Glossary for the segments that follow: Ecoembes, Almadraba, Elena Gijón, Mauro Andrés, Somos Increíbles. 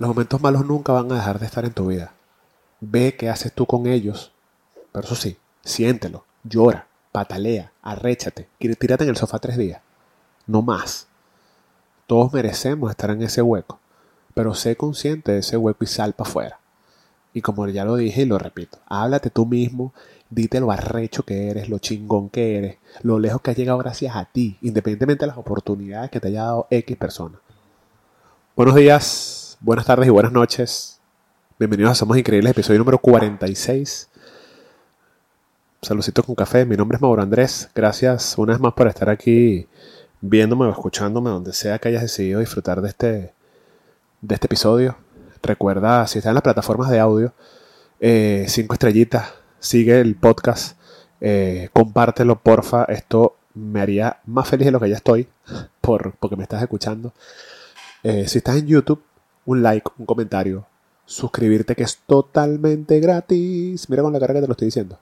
Los momentos malos nunca van a dejar de estar en tu vida. Ve qué haces tú con ellos. Pero eso sí, siéntelo, llora, patalea, arréchate, tírate en el sofá 3 días. No más. Todos merecemos estar en ese hueco, pero sé consciente de ese hueco y sal para afuera. Y como ya lo dije y lo repito, háblate tú mismo, dite lo arrecho que eres, lo chingón que eres, lo lejos que has llegado gracias a ti, independientemente de las oportunidades que te haya dado X persona. Buenos días, buenas tardes y buenas noches. Bienvenidos a Somos Increíbles, episodio número 46. Saludcito con café, mi nombre es Mauro Andrés. Gracias una vez más por estar aquí viéndome o escuchándome, donde sea que hayas decidido disfrutar de este episodio. Recuerda, si estás en las plataformas de audio, 5 estrellitas, sigue el podcast, compártelo, porfa. Esto me haría más feliz de lo que ya estoy, porque me estás escuchando. Si estás en YouTube, un like, un comentario, suscribirte, que es totalmente gratis. Mira con la cara que te lo estoy diciendo.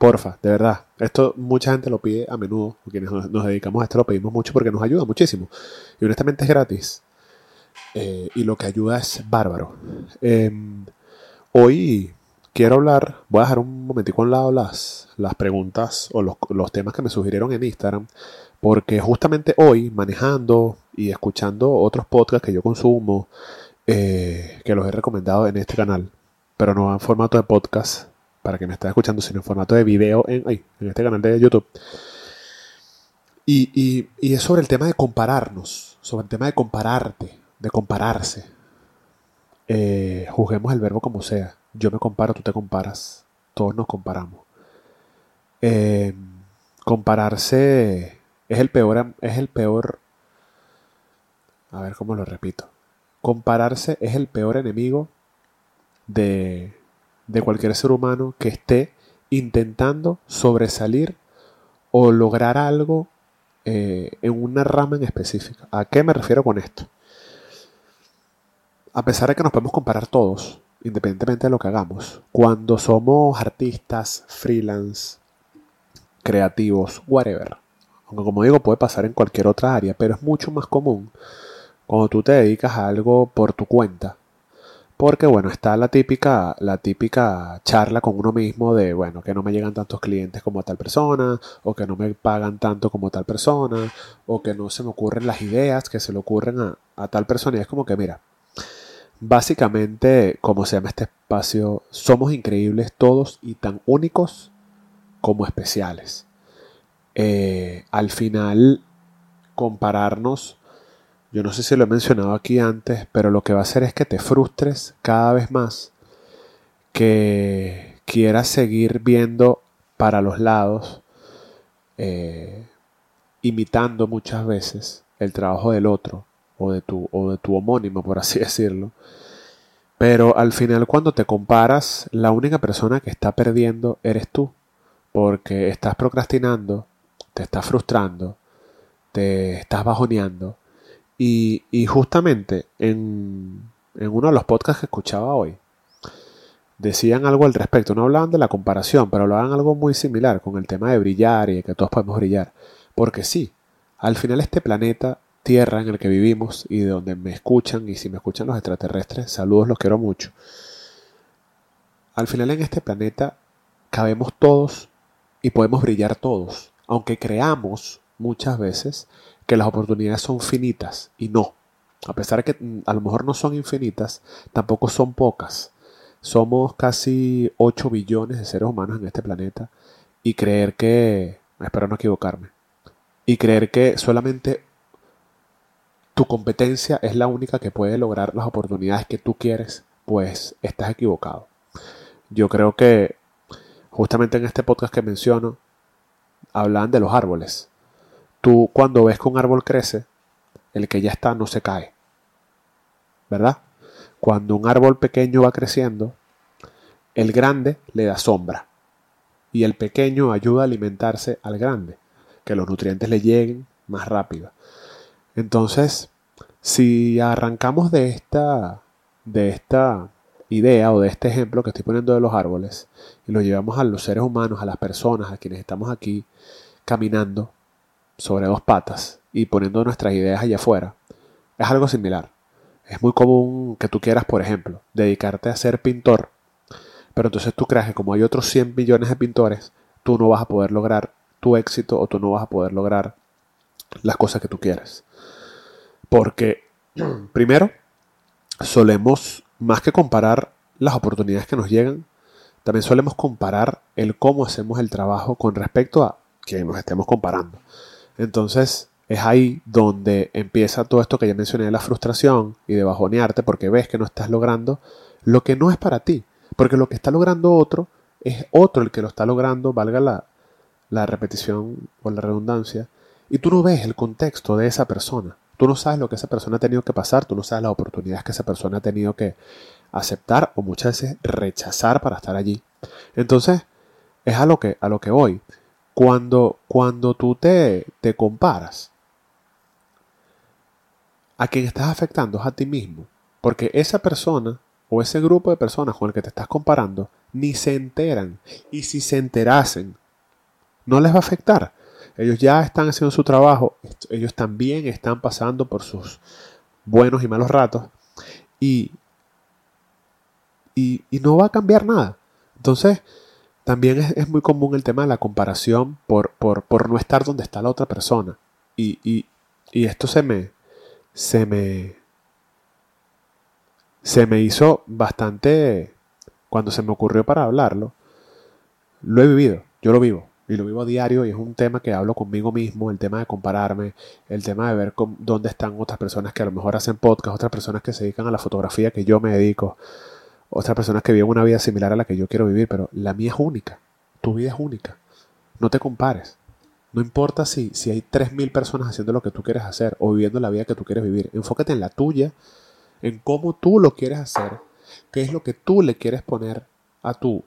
Porfa, de verdad, esto mucha gente lo pide a menudo, quienes nos dedicamos a esto lo pedimos mucho porque nos ayuda muchísimo y honestamente es gratis, y lo que ayuda es bárbaro. Hoy quiero hablar, voy a dejar un momentico a un lado las preguntas o los temas que me sugirieron en Instagram, porque justamente hoy, manejando y escuchando otros podcasts que yo consumo, que los he recomendado en este canal, pero no en formato de podcast, para que me estés escuchando, sino en formato de video en este canal de YouTube. Y es sobre el tema de compararnos, sobre el tema de compararte, de compararse. Juzguemos el verbo como sea. Yo me comparo, tú te comparas, todos nos comparamos. Compararse es el peor... A ver cómo lo repito. Compararse es el peor enemigo de cualquier ser humano que esté intentando sobresalir o lograr algo en una rama en específica. ¿A qué me refiero con esto? A pesar de que nos podemos comparar todos, independientemente de lo que hagamos, cuando somos artistas, freelance, creativos, whatever, aunque como digo puede pasar en cualquier otra área, pero es mucho más común cuando tú te dedicas a algo por tu cuenta. Porque bueno, está la típica charla con uno mismo de, bueno, que no me llegan tantos clientes como a tal persona, o que no me pagan tanto como a tal persona, o que no se me ocurren las ideas que se le ocurren a tal persona. Y es como que, mira, básicamente, como se llama este espacio, somos increíbles todos y tan únicos como especiales. Al final, compararnos... Yo no sé si lo he mencionado aquí antes, pero lo que va a hacer es que te frustres cada vez más, que quieras seguir viendo para los lados, imitando muchas veces el trabajo del otro o de tu homónimo, por así decirlo. Pero al final, cuando te comparas, la única persona que está perdiendo eres tú, porque estás procrastinando, te estás frustrando, te estás bajoneando. Y justamente en uno de los podcasts que escuchaba hoy, decían algo al respecto. No hablaban de la comparación, pero hablaban algo muy similar con el tema de brillar y de que todos podemos brillar. Porque sí, al final este planeta Tierra en el que vivimos y de donde me escuchan, y si me escuchan los extraterrestres, saludos, los quiero mucho. Al final en este planeta cabemos todos y podemos brillar todos, aunque creamos muchas veces que las oportunidades son finitas, y no. A pesar de que a lo mejor no son infinitas, tampoco son pocas. Somos casi 8 billones de seres humanos en este planeta y creer que, espero no equivocarme, y creer que solamente tu competencia es la única que puede lograr las oportunidades que tú quieres, pues estás equivocado. Yo creo que justamente en este podcast que menciono, hablaban de los árboles. Tú cuando ves que un árbol crece, el que ya está no se cae, ¿verdad? Cuando un árbol pequeño va creciendo, el grande le da sombra y el pequeño ayuda a alimentarse al grande, que los nutrientes le lleguen más rápido. Entonces, si arrancamos de esta idea o de este ejemplo que estoy poniendo de los árboles y lo llevamos a los seres humanos, a las personas, a quienes estamos aquí caminando sobre 2 patas y poniendo nuestras ideas allá afuera, Es algo similar. Es muy común que tú quieras, por ejemplo, dedicarte a ser pintor, pero entonces tú creas que como hay otros 100 millones de pintores, tú no vas a poder lograr tu éxito o tú no vas a poder lograr las cosas que tú quieres. Porque, primero, solemos, más que comparar las oportunidades que nos llegan, también solemos comparar el cómo hacemos el trabajo con respecto a que nos estemos comparando. Entonces, es ahí donde empieza todo esto que ya mencioné de la frustración y de bajonearte porque ves que no estás logrando lo que no es para ti. Porque lo que está logrando otro es otro el que lo está logrando, valga la repetición o la redundancia. Y tú no ves el contexto de esa persona. Tú no sabes lo que esa persona ha tenido que pasar. Tú no sabes las oportunidades que esa persona ha tenido que aceptar o muchas veces rechazar para estar allí. Entonces, es a lo que voy. Cuando tú te comparas, a quien estás afectando es a ti mismo, porque esa persona o ese grupo de personas con el que te estás comparando ni se enteran, y si se enterasen no les va a afectar. Ellos ya están haciendo su trabajo, ellos también están pasando por sus buenos y malos ratos y no va a cambiar nada. Entonces también es muy común el tema de la comparación por no estar donde está la otra persona y esto se me hizo bastante, cuando se me ocurrió para hablarlo, lo he vivido, yo lo vivo, y lo vivo a diario, y es un tema que hablo conmigo mismo, el tema de compararme, el tema de ver dónde están otras personas que a lo mejor hacen podcast, otras personas que se dedican a la fotografía que yo me dedico, otras personas que viven una vida similar a la que yo quiero vivir, pero la mía es única, tu vida es única, no te compares. No importa si hay 3.000 personas haciendo lo que tú quieres hacer o viviendo la vida que tú quieres vivir. Enfócate en la tuya, en cómo tú lo quieres hacer, qué es lo que tú le quieres poner a tu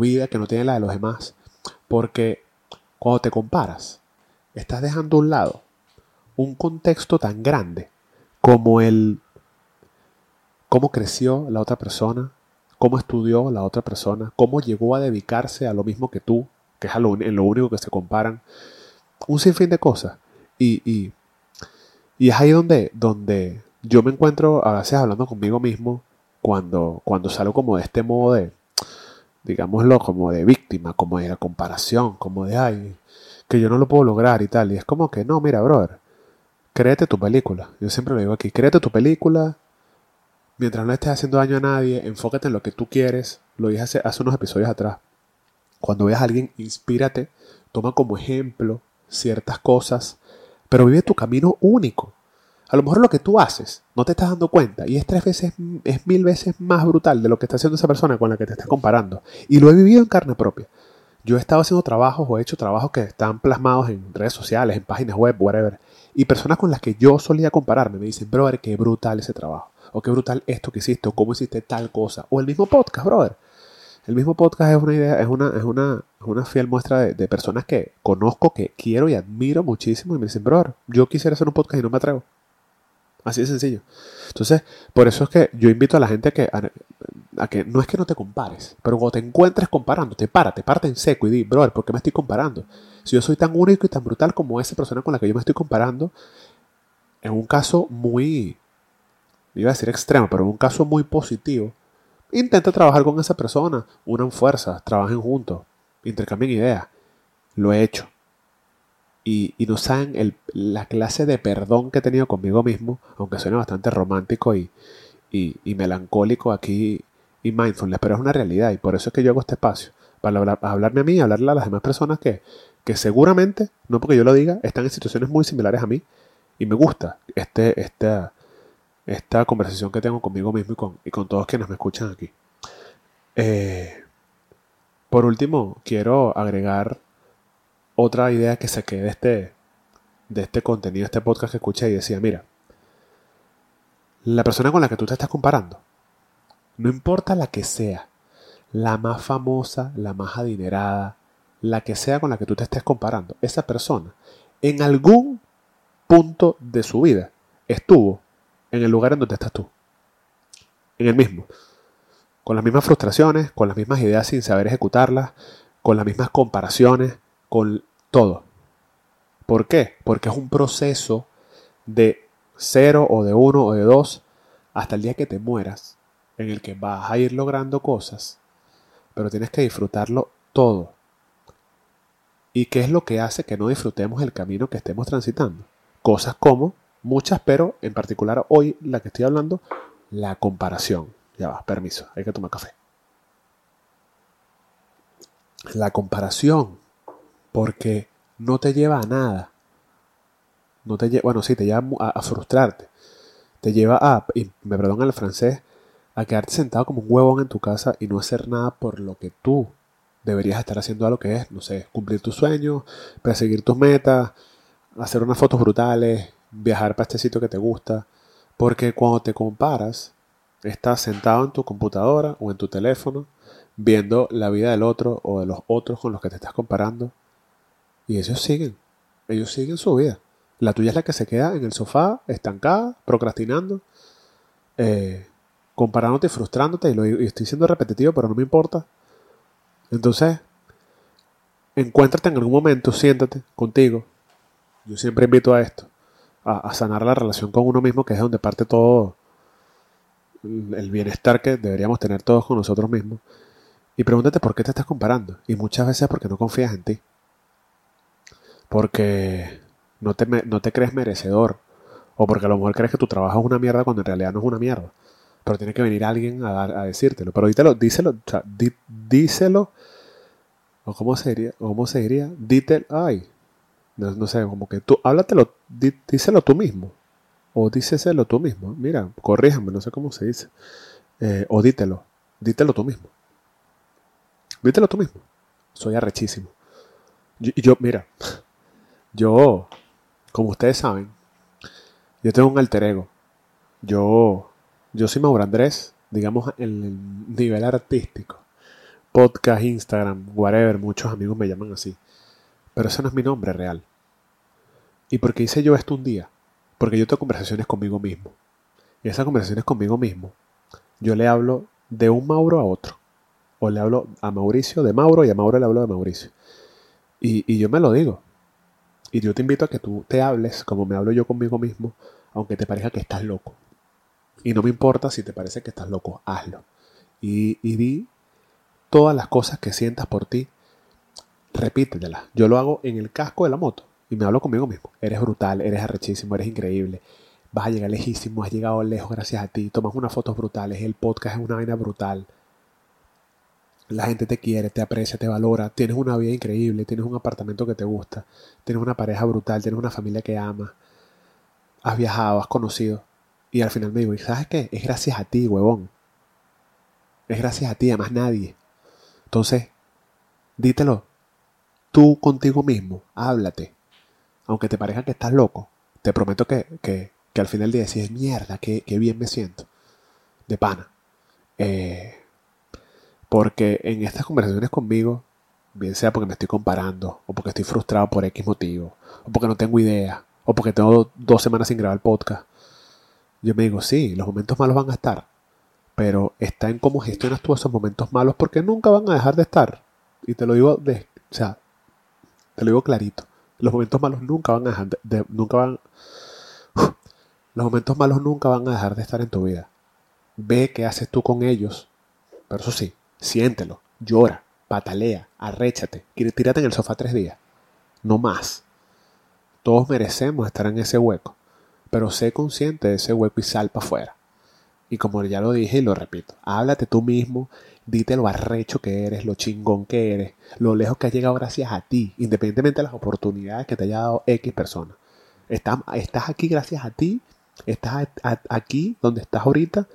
vida que no tiene la de los demás. Porque cuando te comparas, estás dejando a un lado un contexto tan grande como el cómo creció la otra persona, cómo estudió la otra persona, cómo llegó a dedicarse a lo mismo que tú, que es en lo único que se comparan, un sinfín de cosas. Y es ahí donde yo me encuentro a veces hablando conmigo mismo cuando salgo como de este modo de, digámoslo, como de víctima, como de la comparación, como de, ay, que yo no lo puedo lograr y tal. Y es como que, no, mira, brother, créete tu película. Yo siempre lo digo aquí, créete tu película. Mientras no estés haciendo daño a nadie, enfócate en lo que tú quieres. Lo dije hace unos episodios atrás. Cuando veas a alguien, inspírate, toma como ejemplo ciertas cosas, pero vive tu camino único. A lo mejor lo que tú haces no te estás dando cuenta y es 1000 veces más brutal de lo que está haciendo esa persona con la que te estás comparando. Y lo he vivido en carne propia. Yo he estado haciendo trabajos o he hecho trabajos que están plasmados en redes sociales, en páginas web, whatever. Y personas con las que yo solía compararme me dicen, brother, qué brutal ese trabajo. O qué brutal esto que hiciste, o cómo hiciste tal cosa. O el mismo podcast, brother. El mismo podcast es una idea, es una fiel muestra de personas que conozco, que quiero y admiro muchísimo. Y me dicen, brother, yo quisiera hacer un podcast y no me atrevo. Así de sencillo. Entonces, por eso es que yo invito a la gente a que no es que no te compares, pero cuando te encuentres comparándote, párate en seco y di, brother, ¿por qué me estoy comparando? Si yo soy tan único y tan brutal como esa persona con la que yo me estoy comparando, en un caso muy... iba a decir extremo, pero en un caso muy positivo, intenta trabajar con esa persona, unan fuerzas, trabajen juntos, intercambien ideas. Lo he hecho. Y no saben la clase de perdón que he tenido conmigo mismo, aunque suene bastante romántico y melancólico aquí y mindfulness, pero es una realidad y por eso es que yo hago este espacio, para hablarme a mí y hablarle a las demás personas que seguramente, no porque yo lo diga, están en situaciones muy similares a mí y me gusta esta conversación que tengo conmigo mismo y con todos quienes me escuchan aquí. Por último, quiero agregar otra idea que saqué de este contenido, este podcast que escuché y decía, mira, la persona con la que tú te estás comparando, no importa la que sea, la más famosa, la más adinerada, la que sea con la que tú te estés comparando, esa persona en algún punto de su vida estuvo en el lugar en donde estás tú. En el mismo. Con las mismas frustraciones, con las mismas ideas sin saber ejecutarlas, con las mismas comparaciones, con todo. ¿Por qué? Porque es un proceso de 0 o de 1 o de 2, hasta el día que te mueras, en el que vas a ir logrando cosas, pero tienes que disfrutarlo todo. ¿Y qué es lo que hace que no disfrutemos el camino que estemos transitando? Cosas como, muchas, pero en particular hoy, la que estoy hablando, la comparación. Ya va, permiso, hay que tomar café. La comparación, porque no te lleva a nada. Te lleva a frustrarte. Te lleva a, y me perdona el francés, a quedarte sentado como un huevón en tu casa y no hacer nada por lo que tú deberías estar haciendo algo que es, no sé, cumplir tus sueños, perseguir tus metas, hacer unas fotos brutales, viajar para este sitio que te gusta. Porque cuando te comparas, estás sentado en tu computadora o en tu teléfono, viendo la vida del otro o de los otros con los que te estás comparando. Y ellos siguen su vida. La tuya es la que se queda en el sofá, estancada, procrastinando, comparándote y frustrándote. Y estoy siendo repetitivo, pero no me importa. Entonces, encuéntrate en algún momento, siéntate contigo. Yo siempre invito a esto, a sanar la relación con uno mismo, que es donde parte todo el bienestar que deberíamos tener todos con nosotros mismos. Y pregúntate por qué te estás comparando. Y muchas veces porque no confías en ti. Porque no te crees merecedor. O porque a lo mejor crees que tu trabajo es una mierda cuando en realidad no es una mierda. Pero tiene que venir alguien a decírtelo. Pero díselo. ¿O cómo se diría? Dítelo. Ay. No sé, como que tú, háblatelo, díselo tú mismo. O díselo tú mismo. Mira, corríjame, no sé cómo se dice. O dítelo. Dítelo tú mismo. Dítelo tú mismo. Soy arrechísimo. Yo, como ustedes saben, yo tengo un alter ego. Yo soy Mauro Andrés, digamos, en el nivel artístico. Podcast, Instagram, whatever, muchos amigos me llaman así. Pero ese no es mi nombre real. ¿Y por qué hice yo esto un día? Porque yo tengo conversaciones conmigo mismo. Y esas conversaciones conmigo mismo, yo le hablo de un Mauro a otro. O le hablo a Mauricio de Mauro y a Mauro le hablo de Mauricio. Y yo me lo digo. Y yo te invito a que tú te hables como me hablo yo conmigo mismo, aunque te parezca que estás loco. Y no me importa si te parece que estás loco, hazlo. Y di todas las cosas que sientas por ti, repítetelas. Yo lo hago en el casco de la moto y me hablo conmigo mismo. Eres brutal, eres arrechísimo, eres increíble. Vas a llegar lejísimo, has llegado lejos gracias a ti. Tomas unas fotos brutales, el podcast es una vaina brutal. La gente te quiere, te aprecia, te valora. Tienes una vida increíble, tienes un apartamento que te gusta. Tienes una pareja brutal, tienes una familia que amas. Has viajado, has conocido. Y al final me digo, ¿y sabes qué? Es gracias a ti, huevón. Es gracias a ti, a más nadie. Entonces, dítelo. Tú contigo mismo, háblate. Aunque te parezca que estás loco, te prometo que al final del día decides, mierda, qué bien me siento. De pana. Porque en estas conversaciones conmigo, bien sea porque me estoy comparando, o porque estoy frustrado por X motivo, o porque no tengo idea, o porque tengo 2 semanas sin grabar el podcast, yo me digo, sí, los momentos malos van a estar, pero está en cómo gestionas tú esos momentos malos, porque nunca van a dejar de estar. Y te lo digo, te lo digo clarito. Los momentos malos nunca van a dejar los momentos malos nunca van a dejar de estar en tu vida. Ve qué haces tú con ellos, pero eso sí, siéntelo, llora, patalea, arréchate, tírate en el sofá 3 días, no más. Todos merecemos estar en ese hueco, pero sé consciente de ese hueco y sal para afuera. Y como ya lo dije y lo repito, háblate tú mismo, dite lo arrecho que eres, lo chingón que eres, lo lejos que has llegado gracias a ti, independientemente de las oportunidades que te haya dado X persona. Estás aquí gracias a ti, estás aquí donde estás ahorita,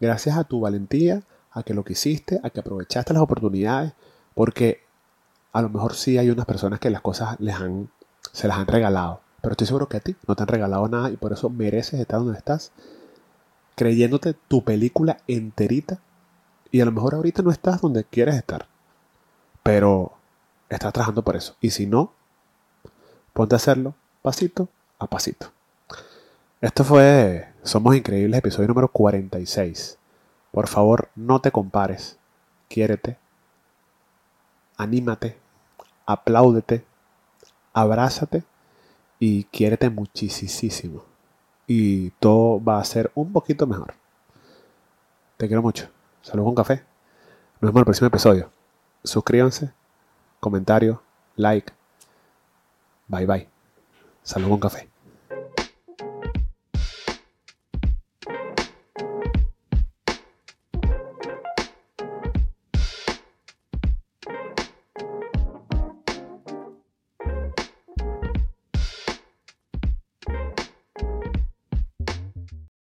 gracias a tu valentía, a que lo que hiciste, a que aprovechaste las oportunidades, porque a lo mejor sí hay unas personas que las cosas se las han regalado, pero estoy seguro que a ti no te han regalado nada y por eso mereces estar donde estás, creyéndote tu película enterita, y a lo mejor ahorita no estás donde quieres estar, pero estás trabajando por eso, y si no, ponte a hacerlo pasito a pasito. Esto fue Somos Increíbles, episodio número 46. Por favor, no te compares, quiérete, anímate, apláudete, abrázate y quiérete muchísimo. y todo va a ser un poquito mejor. Te quiero mucho. Salud con café. Nos vemos en el próximo episodio. Suscríbanse, comentario, like. Bye bye. Salud con café.